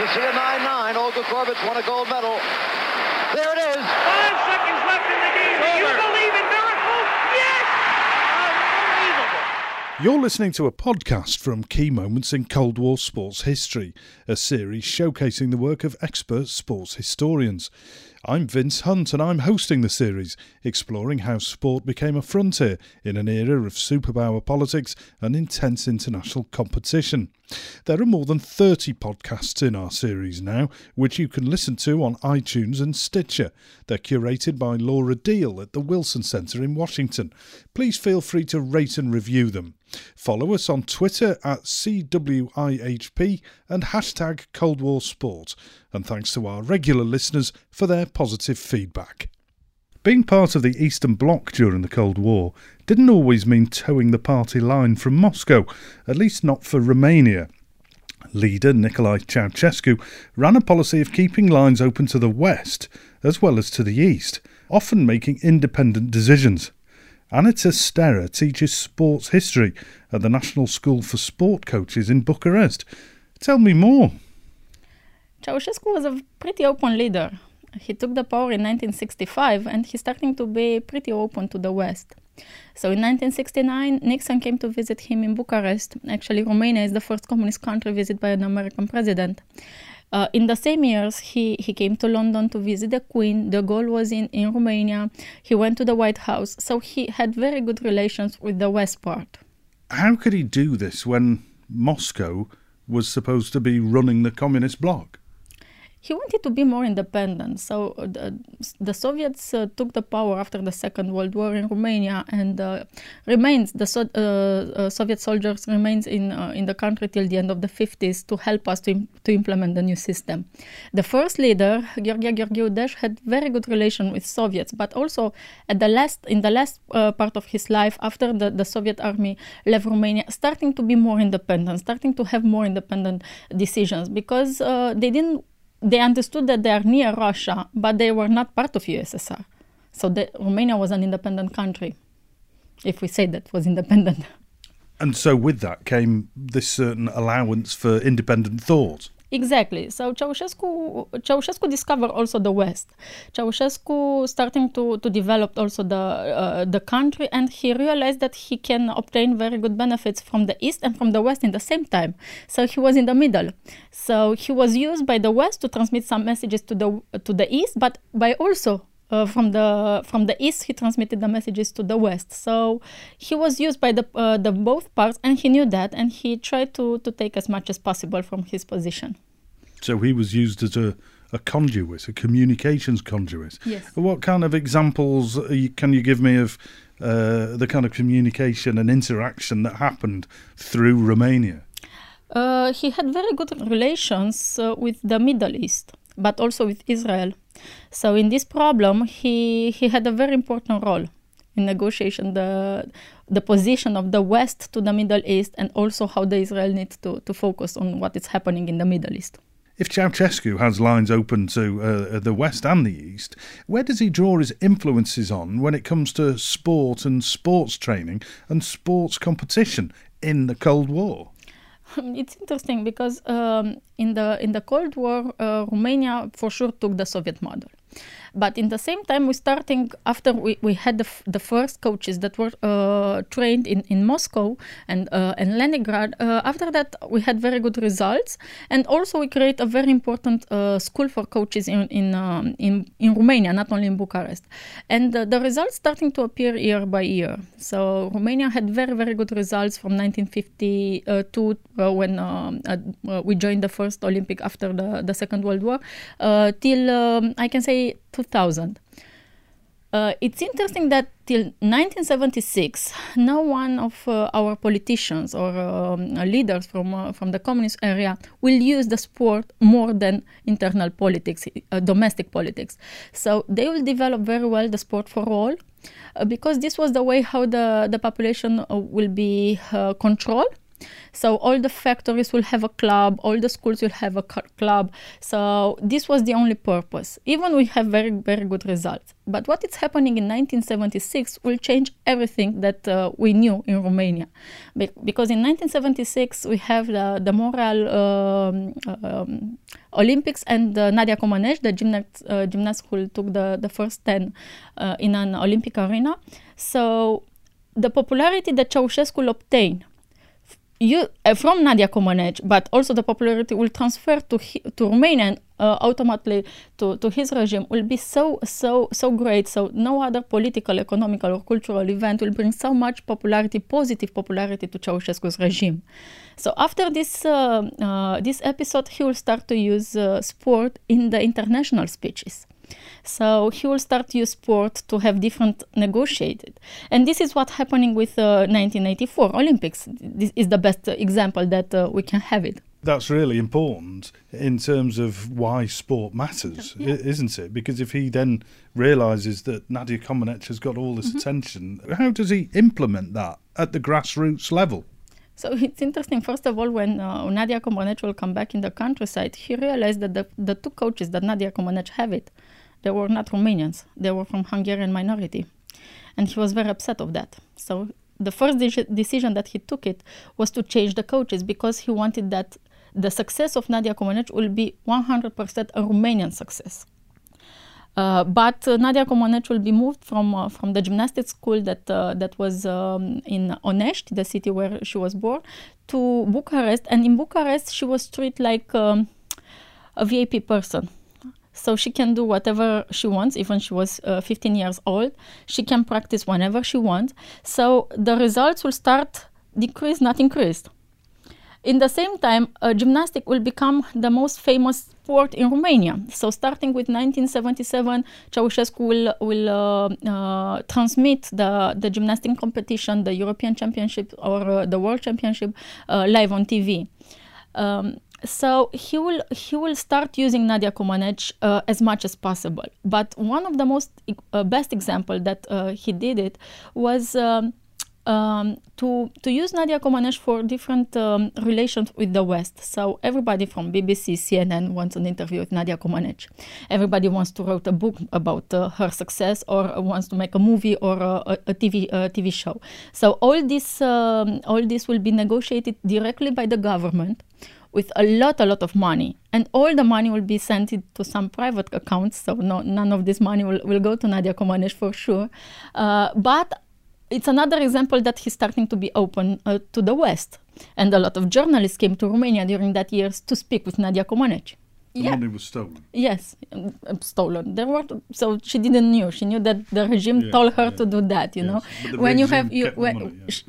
You see a 9-9. Olga Korbut's won a gold medal. There it is. 5 seconds left in the game. Do you believe in miracles? Yes! Unbelievable. You're listening to a podcast from Key Moments in Cold War Sports History, a series showcasing the work of expert sports historians. I'm Vince Hunt and I'm hosting the series, exploring how sport became a frontier in an era of superpower politics and intense international competition. There are more than 30 podcasts in our series now, which you can listen to on iTunes and Stitcher. They're curated by Laura Deal at the Wilson Center in Washington. Please feel free to rate and review them. Follow us on Twitter at CWIHP and hashtag Cold War Sport, and thanks to our regular listeners for their positive feedback. Being part of the Eastern Bloc during the Cold War didn't always mean towing the party line from Moscow, at least not for Romania. Leader Nicolae Ceaușescu ran a policy of keeping lines open to the west as well as to the east, often making independent decisions. Aneta Stera teaches sports history at the National School for Sport Coaches in Bucharest. Tell me more. Ceausescu was a pretty open leader. He took the power in 1965 and he's starting to be pretty open to the West. So in 1969, Nixon came to visit him in Bucharest. Actually, Romania is the first communist country visited by an American president. In the same years, he came to London to visit the Queen. De Gaulle was in Romania. He went to the White House. So he had very good relations with the West part. How could he do this when Moscow was supposed to be running the communist bloc? He wanted to be more independent. So the Soviets took the power after the Second World War in Romania, and Soviet soldiers remains in the country till the end of the 50s to help us to implement the new system. The first leader, Gheorghe Gheorghiu-Dej, had very good relation with Soviets, but also at the last part of his life, after the Soviet army left Romania, starting to be more independent, starting to have more independent decisions, because they understood that they are near Russia, but they were not part of USSR. So Romania was an independent country, if we say that was independent. And so with that came this certain allowance for independent thought. Exactly. So Ceausescu discovered also the West. Ceausescu starting to develop also the country, and he realized that he can obtain very good benefits from the East and from the West in the same time. So he was in the middle. So he was used by the West to transmit some messages to the East, but by also from the East he transmitted the messages to the West. So he was used by the both parts, and he knew that, and he tried to take as much as possible from his position. So he was used as a conduit, a communications conduit. Yes. What kind of examples can you give me of the kind of communication and interaction that happened through Romania? He had very good relations with the Middle East, but also with Israel. So in this problem, he had a very important role in negotiation the position of the West to the Middle East, and also how the Israel needs to focus on what is happening in the Middle East. If Ceausescu has lines open to the West and the East, where does he draw his influences on when it comes to sport and sports training and sports competition in the Cold War? It's interesting because in the Cold War, Romania for sure took the Soviet model. But in the same time, after we had the first coaches that were trained in Moscow and Leningrad, after that we had very good results, and also we create a very important school for coaches in Romania, not only in Bucharest. And the results starting to appear year by year. So Romania had very, very good results from 1952 when we joined the first Olympic after the Second World War till I can say 2000. It's interesting that till 1976, no one of our politicians or leaders from the communist area will use the sport more than internal politics, domestic politics. So they will develop very well the sport for all, because this was the way how the population will be controlled. So all the factories will have a club, all the schools will have a club. So this was the only purpose. Even we have very, very good results. But what is happening in 1976 will change everything that we knew in Romania. Because in 1976 we have the Montreal Olympics, and Nadia Comăneci, the gymnast who took the first 10 in an Olympic arena. So the popularity that Ceausescu obtained from Nadia Comăneci, but also the popularity will transfer to Romania, and automatically to his regime, will be so great. So no other political, economical or cultural event will bring so much popularity, positive popularity, to Ceausescu's regime. So after this this episode, he will start to use sport in the international speeches. So he will start to use sport to have different negotiated. And this is what's happening with 1984 Olympics. This is the best example that we can have it. That's really important in terms of why sport matters, yeah. Isn't it? Because if he then realises that Nadia Comăneci has got all this attention, how does he implement that at the grassroots level? So it's interesting, first of all, when Nadia Comăneci will come back in the countryside, he realized that the two coaches that Nadia Comăneci had, they were not Romanians. They were from Hungarian minority. And he was very upset of that. So the first decision that he took it was to change the coaches, because he wanted that the success of Nadia Comăneci will be 100% a Romanian success. But Nadia Comăneci will be moved from the gymnastics school that was in Onești, the city where she was born, to Bucharest. And in Bucharest, she was treated like a VIP person. So she can do whatever she wants, even she was 15 years old. She can practice whenever she wants. So the results will start decrease, not increase. In the same time, gymnastics will become the most famous sport in Romania. So starting with 1977, Ceausescu will transmit the gymnastic competition, the European Championship or the World Championship live on TV. So he will start using Nadia Comăneci as much as possible. But one of the most best example that he did it was to use Nadia Comăneci for different relations with the West. So everybody from BBC, CNN wants an interview with Nadia Comăneci. Everybody wants to write a book about her success, or wants to make a movie or a TV show. So all this will be negotiated directly by the government, with a lot of money, and all the money will be sent to some private accounts. So none of this money will go to Nadia Comăneci for sure. But it's another example that he's starting to be open to the West. And a lot of journalists came to Romania during that years to speak with Nadia Comăneci. The money was stolen. Yes, stolen. So she didn't know. She knew that the regime told her to do that. You know, but when you have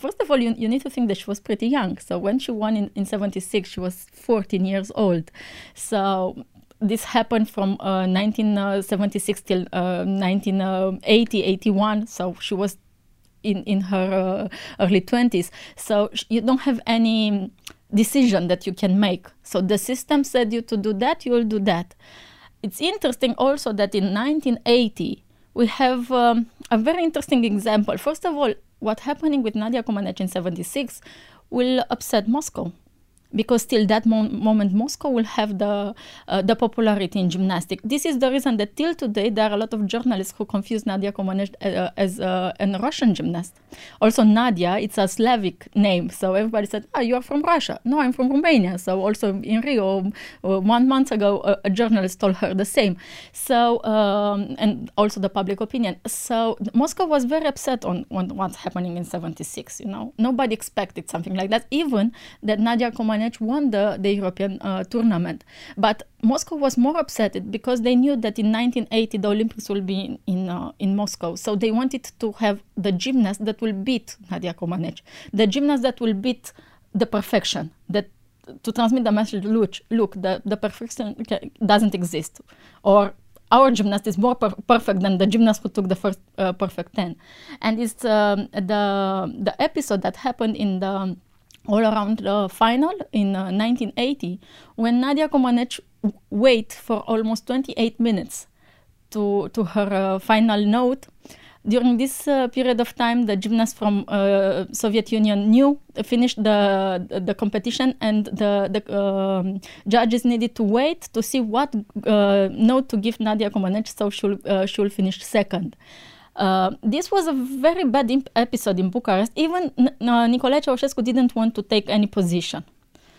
first of all, you need to think that she was pretty young. So when she won in 76, she was 14 years old. So this happened from 1976 till 1980, 81. So she was in her early 20s. So you don't have any decision that you can make. So the system said you to do that, you will do that. It's interesting also that in 1980 we have a very interesting example. First of all, what's happening with Nadia Comăneci in 76 will upset Moscow, because till that moment Moscow will have the popularity in gymnastics. This is the reason that till today there are a lot of journalists who confuse Nadia Comăneci as a Russian gymnast. Also Nadia, it's a Slavic name, so everybody said, you are from Russia. No, I'm from Romania. So also in Rio 1 month ago a journalist told her the same. So and also the public opinion. So Moscow was very upset on what's happening in 76, you know. Nobody expected something like that, even that Nadia Comăneci won the European tournament. But Moscow was more upset, because they knew that in 1980 the Olympics will be in Moscow. So they wanted to have the gymnast that will beat Nadia Comăneci, the gymnast that will beat the perfection, that to transmit the message, look, the perfection doesn't exist, or our gymnast is more perfect than the gymnast who took the first perfect 10. And it's the episode that happened in the all-around final in 1980, when Nadia Comăneci waited for almost 28 minutes to her final note. During this period of time, the gymnasts from Soviet Union finished the competition, and the judges needed to wait to see what note to give Nadia Comăneci, so she'll finish second. This was a very bad episode in Bucharest. Even Nicolae Ceaușescu didn't want to take any position.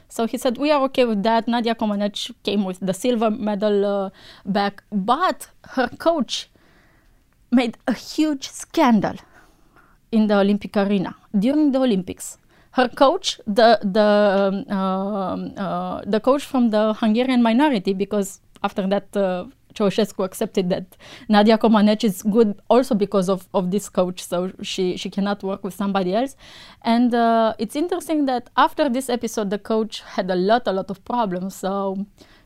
So he said, we are okay with that. Nadia Comăneci came with the silver medal back, but her coach made a huge scandal in the Olympic arena during the Olympics. Her coach, the coach from the Hungarian minority, because after that Ceaușescu accepted that Nadia Comăneci is good also because of this coach, so she cannot work with somebody else. And it's interesting that after this episode, the coach had a lot of problems. So a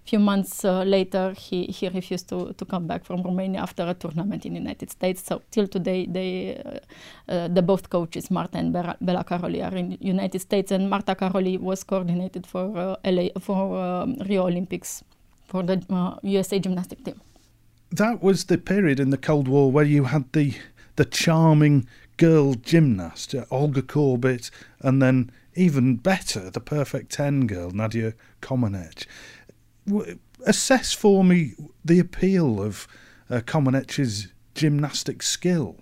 few months later, he refused to come back from Romania after a tournament in the United States. So till today, the both coaches, Marta and Béla Károlyi, are in United States, and Marta Károlyi was coordinated for Rio Olympics, for the USA gymnastic team. That was the period in the Cold War where you had the charming girl gymnast, Olga Korbut, and then even better, the perfect 10 girl, Nadia Comăneci. Assess for me the appeal of Comăneci's gymnastic skill.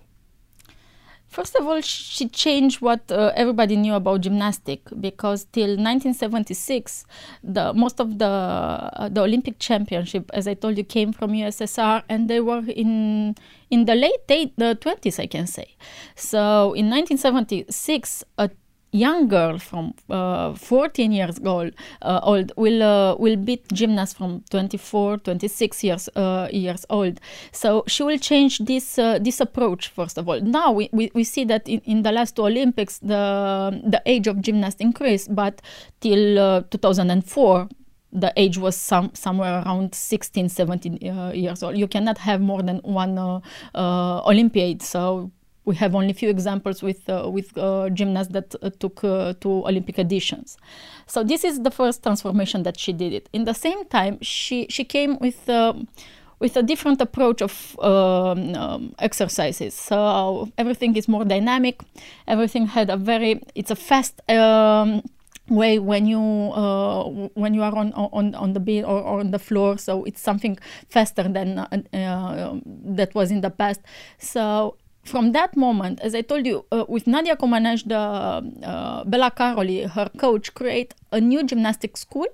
First of all, she changed what everybody knew about gymnastics, because till 1976, most of the Olympic championship, as I told you, came from USSR, and they were in the late 20s, I can say. So in 1976, a young girl from 14 years old will beat gymnasts from 24, 26 years old. So she will change this approach, first of all. Now we see that in the last two Olympics, the age of gymnasts increased, but till 2004, the age was somewhere around 16, 17 years old. You cannot have more than one Olympiad, so we have only few examples with gymnasts that took two Olympic editions. So this is the first transformation that she did it. In the same time, she came with a different approach of exercises. So everything is more dynamic. Everything had it's a fast way when you are on the bed or on the floor. So it's something faster than that was in the past. So from that moment, as I told you, with Nadia Comăneci, Béla Károlyi, her coach, create a new gymnastic school,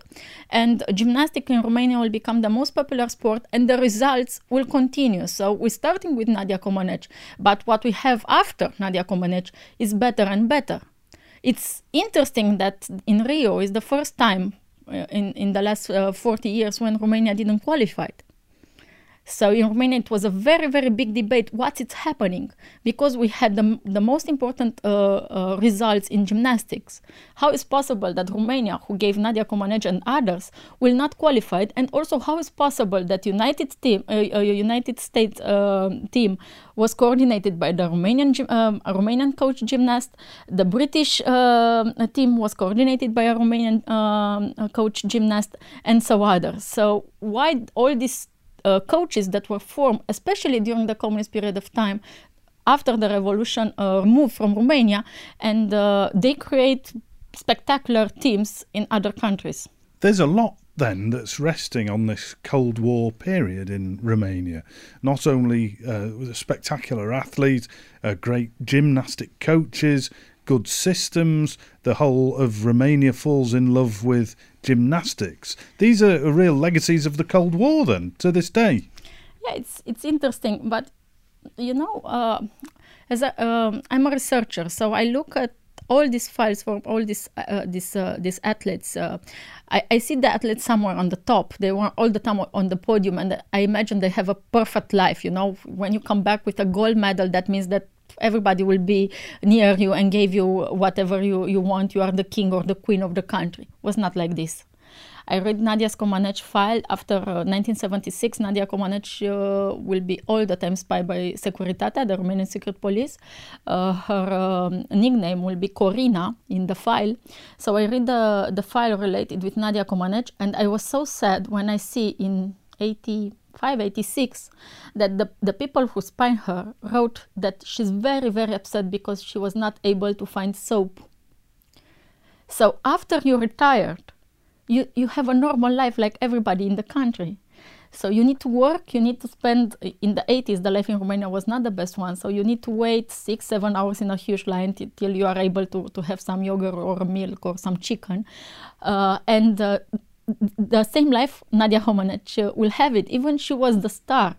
and gymnastics in Romania will become the most popular sport, and the results will continue. So we're starting with Nadia Comăneci, but what we have after Nadia Comăneci is better and better. It's interesting that in Rio is the first time in the last 40 years when Romania didn't qualify. So in Romania, it was a very, very big debate. What's happening? Because we had the most important results in gymnastics. How is possible that Romania, who gave Nadia Comăneci and others, will not qualify? And also, how is possible that United States team was coordinated by the Romanian coach gymnast? The British team was coordinated by a Romanian coach gymnast, and so others. So why all this? Coaches that were formed, especially during the communist period of time, after the revolution, moved from Romania, and they create spectacular teams in other countries. There's a lot then that's resting on this Cold War period in Romania. Not only was a spectacular athlete, great gymnastic coaches, good systems, the whole of Romania falls in love with gymnastics. These are real legacies of the Cold War then, to this day. Yeah, it's interesting, but you know, I'm a researcher, so I look at all these files from all these athletes. I see the athletes somewhere on the top. They were all the time on the podium, and I imagine they have a perfect life. You know, when you come back with a gold medal, that means that everybody will be near you and give you whatever you want. You are the king or the queen of the country. It was not like this. I read Nadia Comăneci's file. After 1976, Nadia Comăneci will be all the time spied by Securitate, the Romanian secret police. Her nickname will be Corina in the file. So I read the file related with Nadia Comăneci, and I was so sad when I see in 85, 86, that the people who spy her wrote that she's very, very upset because she was not able to find soap. So after you retired, you have a normal life like everybody in the country. So you need to work, you need to spend, in the 80s, the life in Romania was not the best one, so you need to wait 6-7 hours in a huge line till you are able to have some yogurt or milk or some chicken. The same life Nadia Comăneci will have it, even she was the star.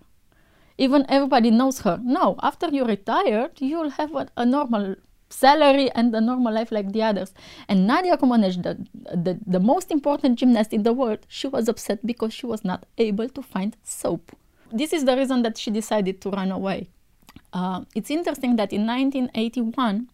Even everybody knows her. No, after you retired, you'll have a normal salary and a normal life like the others. And Nadia Comăneci, the most important gymnast in the world, she was upset because she was not able to find soap. This is the reason that she decided to run away. It's interesting that in 1981,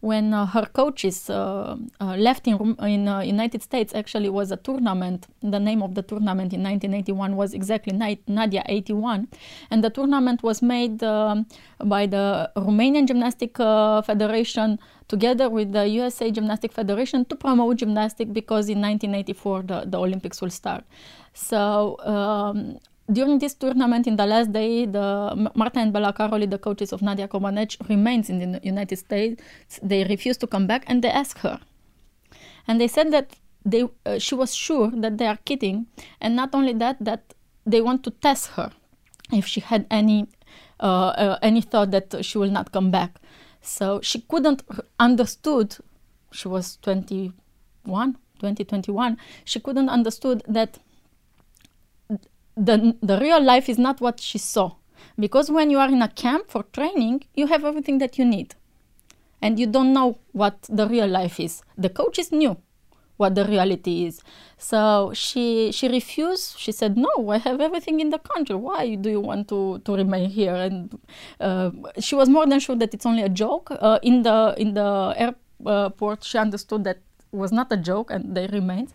when her coaches left in United States, actually was a tournament. The name of the tournament in 1981 was exactly Nadia 81, and the tournament was made by the Romanian Gymnastic Federation together with the USA Gymnastic Federation to promote gymnastics, because in 1984 the Olympics will start. So during this tournament, in the last day, Marta and Béla Károlyi, the coaches of Nadia Comăneci, remains in the United States. They refused to come back, and they asked her. And they said that she was sure that they are kidding, and not only that they want to test her if she had any thought that she will not come back. So she couldn't understood. She was 21. She couldn't understood that the real life is not what she saw, because when you are in a camp for training, you have everything that you need, and you don't know what the real life is. The coaches knew what the reality is, so she refused. She said, "No, I have everything in the country. Why do you want to remain here?" And she was more than sure that it's only a joke. In the airport, she understood that it was not a joke, and they remained.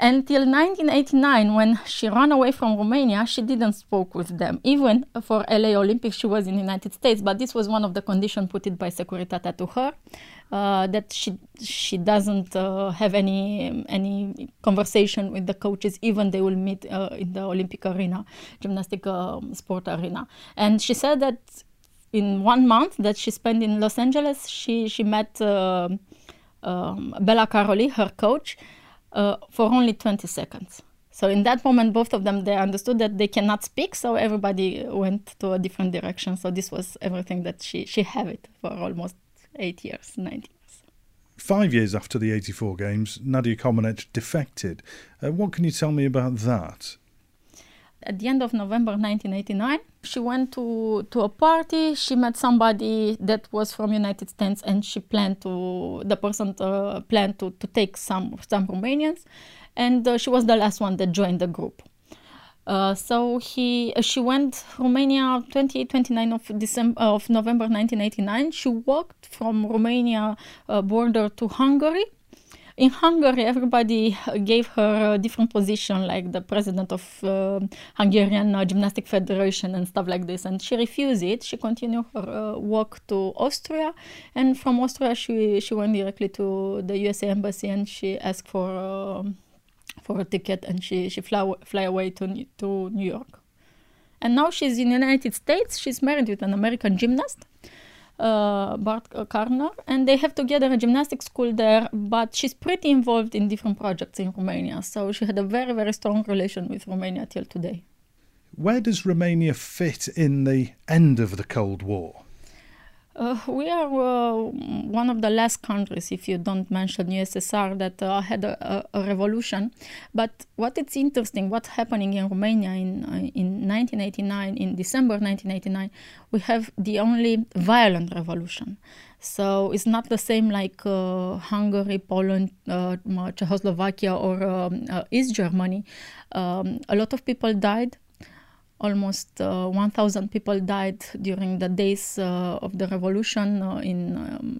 Until 1989, when she ran away from Romania, she didn't speak with them. Even for LA Olympics, she was in the United States, but this was one of the conditions put it by Securitate to her, that she doesn't have any conversation with the coaches, even they will meet in the Olympic arena, gymnastic sport arena. And she said that in 1 month that she spent in Los Angeles, she met Béla Károlyi, her coach, for only 20 seconds. So in that moment, both of them, they understood that they cannot speak, so everybody went to a different direction. So this was everything that she had it for almost 8 years, 9 years. 5 years after the 84 Games, Nadia Comăneci defected. What can you tell me about that? At the end of November 1989, she went to a party. She met somebody that was from United States, and she planned to take some Romanians, and she was the last one that joined the group. So she went Romania 29 of November 1989. She walked from Romania border to Hungary. In Hungary, everybody gave her a different position, like the president of Hungarian Gymnastic Federation and stuff like this. And she refused it. She continued her walk to Austria. And from Austria, she went directly to the USA Embassy, and she asked for a ticket, and she fly away to New York. And now she's in the United States. She's married with an American gymnast, Bart Karner, and they have together a gymnastics school there, but she's pretty involved in different projects in Romania, so she had a very, very strong relation with Romania till today. Where does Romania fit in the end of the Cold War? We are one of the last countries, if you don't mention USSR, that had a revolution. But what it's interesting, what's happening in Romania in 1989, in December 1989, we have the only violent revolution. So it's not the same like Hungary, Poland, Czechoslovakia, or East Germany. A lot of people died. Almost 1,000 people died during the days of the revolution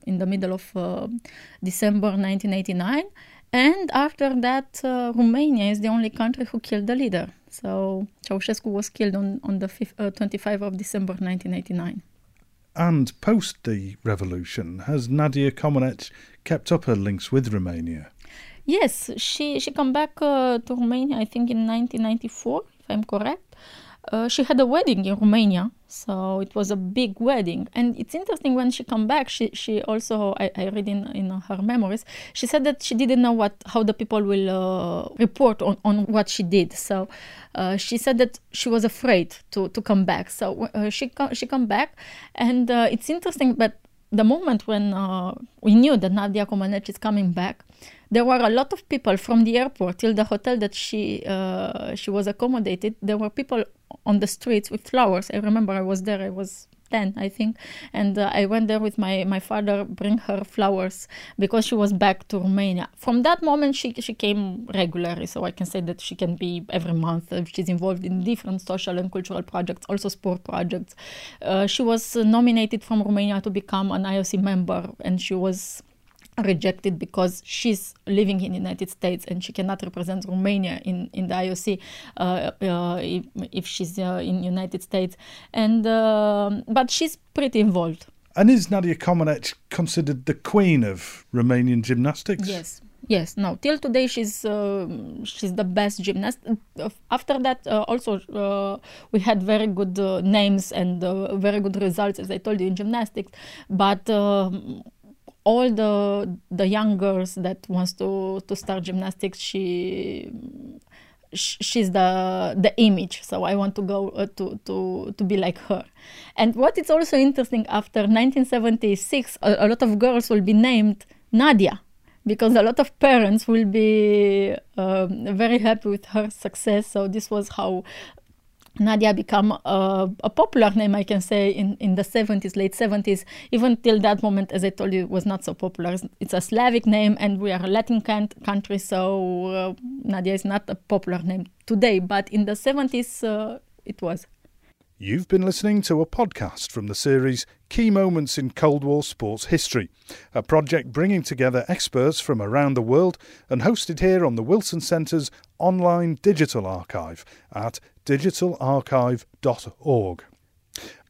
in the middle of December 1989. And after that, Romania is the only country who killed the leader. So Ceausescu was killed on the 25th of December 1989. And post the revolution, has Nadia Comăneci kept up her links with Romania? Yes, she came back to Romania, I think, in 1994, if I'm correct. She had a wedding in Romania, so it was a big wedding. And it's interesting, when she came back, she also, I read in her memories, she said that she didn't know how the people will report on what she did. So she said that she was afraid to come back. So she come back, and it's interesting, but the moment when we knew that Nadia Comăneci is coming back, there were a lot of people from the airport till the hotel that she was accommodated. There were people on the streets with flowers. I remember I was there, I was 10, I think. And I went there with my father, bring her flowers, because she was back to Romania. From that moment, she came regularly. So I can say that she can be every month. She's involved in different social and cultural projects, also sport projects. She was nominated from Romania to become an IOC member, and she was rejected because she's living in the United States and she cannot represent Romania in the IOC if she's in the United States. And but she's pretty involved. And is Nadia Comăneci considered the queen of Romanian gymnastics? Yes. Yes, no. Till today, she's the best gymnast. After that, also we had very good names and very good results, as I told you, in gymnastics. But all the young girls that wants to start gymnastics, she's the image. So I want to go to be like her. And what is also interesting, after 1976, a lot of girls will be named Nadia, because a lot of parents will be very happy with her success. So this was how Nadia became a popular name, I can say, in the 70s, late 70s. Even till that moment, as I told you, it was not so popular. It's a Slavic name, and we are a Latin country, so Nadia is not a popular name today. But in the 70s, it was. You've been listening to a podcast from the series Key Moments in Cold War Sports History, a project bringing together experts from around the world and hosted here on the Wilson Centre's online digital archive at digitalarchive.org.